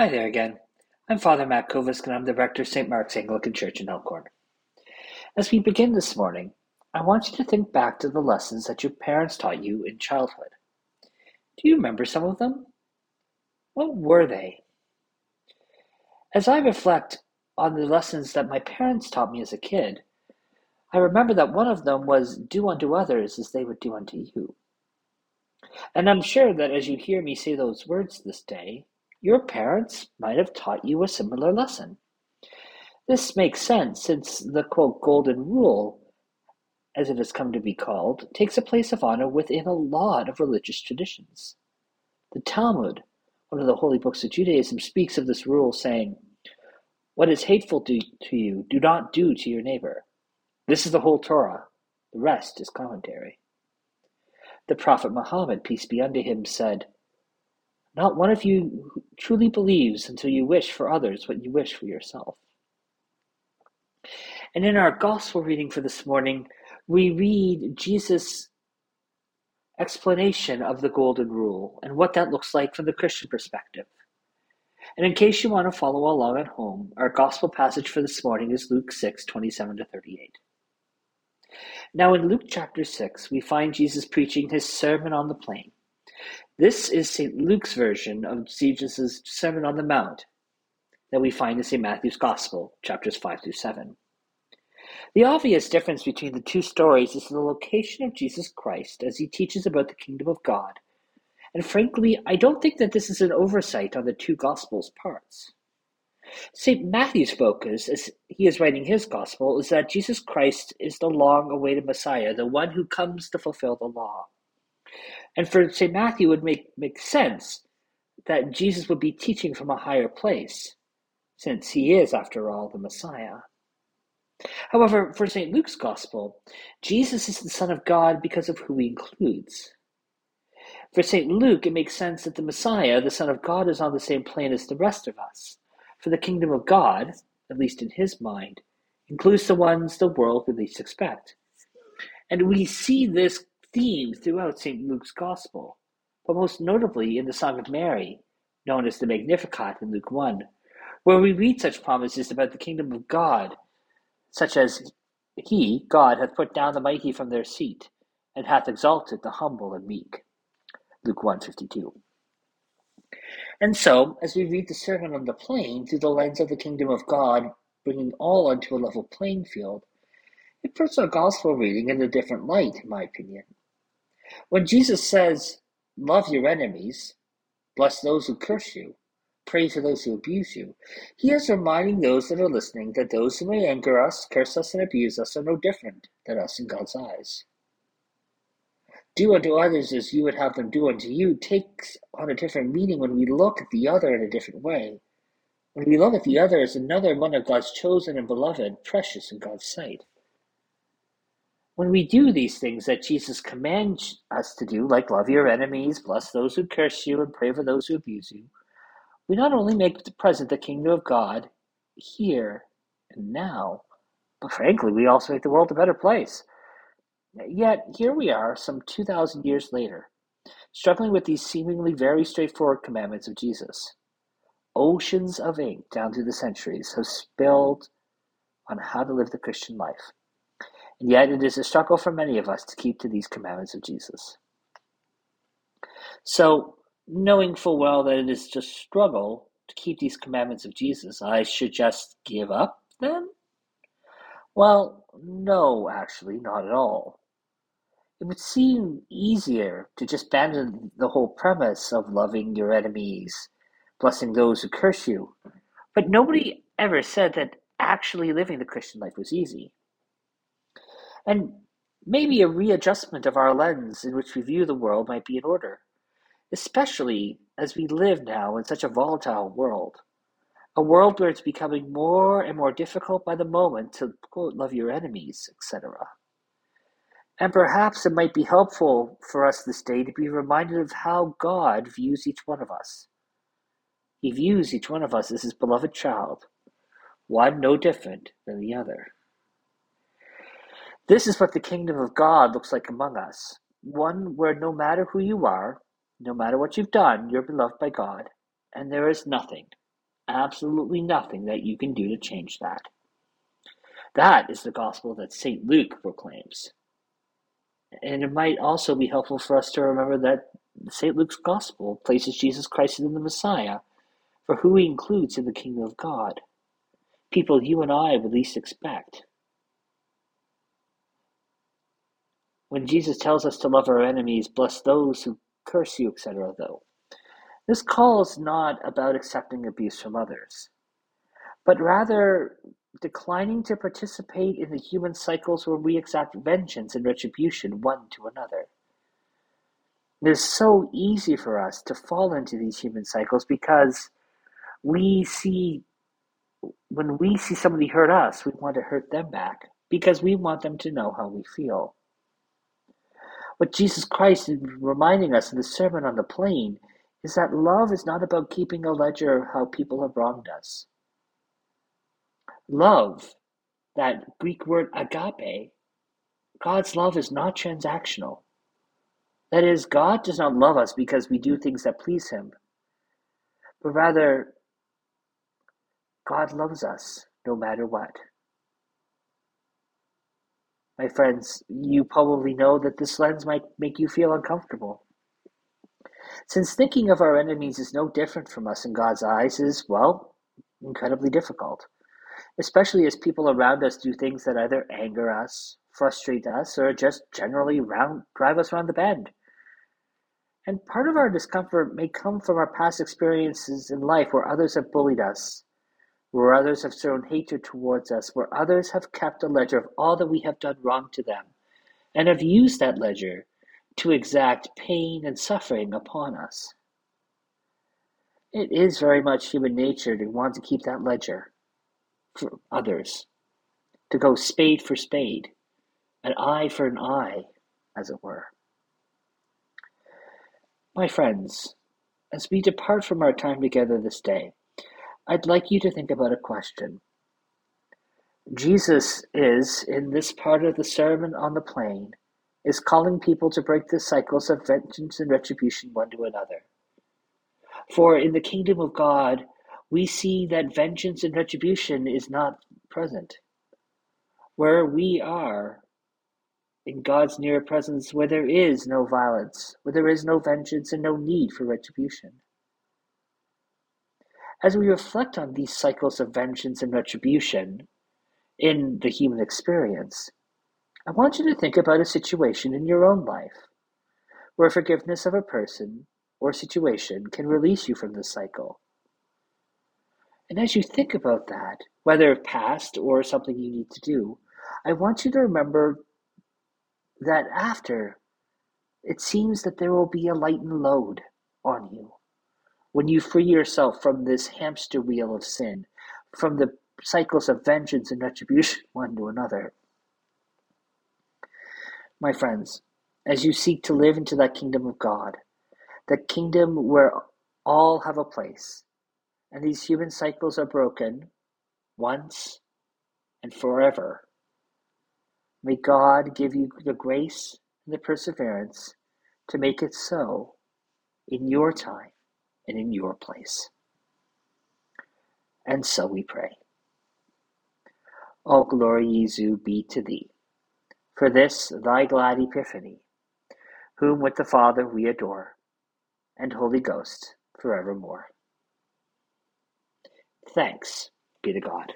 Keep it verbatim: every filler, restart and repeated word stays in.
Hi there again. I'm Father Matt Kowalski, and I'm the rector of Saint Mark's Anglican Church in Elkhorn. As we begin this morning, I want you to think back to the lessons that your parents taught you in childhood. Do you remember some of them? What were they? As I reflect on the lessons that my parents taught me as a kid, I remember that one of them was, do unto others as they would do unto you. And I'm sure that as you hear me say those words this day, your parents might have taught you a similar lesson. This makes sense since the, quote, golden rule, as it has come to be called, takes a place of honor within a lot of religious traditions. The Talmud, one of the holy books of Judaism, speaks of this rule saying, what is hateful to, to you, do not do to your neighbor. This is the whole Torah. The rest is commentary. The Prophet Muhammad, peace be unto him, said, not one of you truly believes until you wish for others what you wish for yourself. And in our gospel reading for this morning, we read Jesus' explanation of the golden rule and what that looks like from the Christian perspective. And in case you want to follow along at home, our gospel passage for this morning is Luke six, twenty-seven to thirty-eight. Now in Luke chapter six, we find Jesus preaching his Sermon on the Plain. This is Saint Luke's version of Jesus' Sermon on the Mount that we find in Saint Matthew's Gospel, chapters five through seven. The obvious difference between the two stories is the location of Jesus Christ as he teaches about the kingdom of God. And frankly, I don't think that this is an oversight on the two Gospels' parts. Saint Matthew's focus, as he is writing his Gospel, is that Jesus Christ is the long-awaited Messiah, the one who comes to fulfill the law. And for Saint Matthew, it would make, make sense that Jesus would be teaching from a higher place, since he is, after all, the Messiah. However, for Saint Luke's Gospel, Jesus is the Son of God because of who he includes. For Saint Luke, it makes sense that the Messiah, the Son of God, is on the same plane as the rest of us. For the kingdom of God, at least in his mind, includes the ones the world would least expect. And we see this theme throughout Saint Luke's Gospel, but most notably in the Song of Mary, known as the Magnificat in Luke one, where we read such promises about the kingdom of God, such as, he, God, hath put down the mighty from their seat, and hath exalted the humble and meek. Luke one fifty-two. And so, as we read the Sermon on the Plain through the lens of the kingdom of God, bringing all onto a level playing field, it puts our gospel reading in a different light, in my opinion. When Jesus says, love your enemies, bless those who curse you, pray to those who abuse you, he is reminding those that are listening that those who may anger us, curse us, and abuse us are no different than us in God's eyes. Do unto others as you would have them do unto you takes on a different meaning when we look at the other in a different way. When we look at the other as another one of God's chosen and beloved, precious in God's sight. When we do these things that Jesus commands us to do, like love your enemies, bless those who curse you, and pray for those who abuse you, we not only make present the kingdom of God here and now, but frankly, we also make the world a better place. Yet, here we are, some two thousand years later, struggling with these seemingly very straightforward commandments of Jesus. Oceans of ink down through the centuries have spilled on how to live the Christian life. And yet, it is a struggle for many of us to keep to these commandments of Jesus. So, knowing full well that it is just a struggle to keep these commandments of Jesus, I should just give up then? Well, no, actually, not at all. It would seem easier to just abandon the whole premise of loving your enemies, blessing those who curse you. But nobody ever said that actually living the Christian life was easy. And maybe a readjustment of our lens in which we view the world might be in order, especially as we live now in such a volatile world. A world where it's becoming more and more difficult by the moment to, quote, love your enemies, et cetera. And perhaps it might be helpful for us this day to be reminded of how God views each one of us. He views each one of us as his beloved child, one no different than the other. This is what the kingdom of God looks like among us, one where no matter who you are, no matter what you've done, you're beloved by God, and there is nothing absolutely nothing that you can do to change that. That is the gospel that Saint Luke proclaims. And it might also be helpful for us to remember that Saint Luke's gospel places Jesus Christ as the Messiah, for who he includes in the kingdom of God, people you and I would least expect. When Jesus tells us to love our enemies, bless those who curse you, et cetera, though, this call is not about accepting abuse from others, but rather declining to participate in the human cycles where we exact vengeance and retribution one to another. It is so easy for us to fall into these human cycles because we see, when we see somebody hurt us, we want to hurt them back because we want them to know how we feel. What Jesus Christ is reminding us in the Sermon on the Plain is that love is not about keeping a ledger of how people have wronged us. Love, that Greek word agape, God's love is not transactional. That is, God does not love us because we do things that please him, but rather, God loves us no matter what. My friends, you probably know that this lens might make you feel uncomfortable, since thinking of our enemies is no different from us in God's eyes is, well, incredibly difficult, especially as people around us do things that either anger us, frustrate us, or just generally round, drive us around the bend. And part of our discomfort may come from our past experiences in life where others have bullied us, where others have shown hatred towards us, where others have kept a ledger of all that we have done wrong to them, and have used that ledger to exact pain and suffering upon us. It is very much human nature to want to keep that ledger for others, to go spade for spade, an eye for an eye, as it were. My friends, as we depart from our time together this day, I'd like you to think about a question. Jesus is, in this part of the Sermon on the Plain, is calling people to break the cycles of vengeance and retribution one to another. For in the kingdom of God, we see that vengeance and retribution is not present. Where we are in God's near presence, where there is no violence, where there is no vengeance and no need for retribution. As we reflect on these cycles of vengeance and retribution in the human experience, I want you to think about a situation in your own life where forgiveness of a person or situation can release you from this cycle. And as you think about that, whether past or something you need to do, I want you to remember that after, it seems that there will be a lightened load on you when you free yourself from this hamster wheel of sin, from the cycles of vengeance and retribution one to another. My friends, as you seek to live into that kingdom of God, that kingdom where all have a place, and these human cycles are broken once and forever, may God give you the grace and the perseverance to make it so in your time and in your place. And so we pray. All glory, Jesu, be to thee, for this thy glad epiphany, whom with the Father we adore, and Holy Ghost forevermore. Thanks be to God.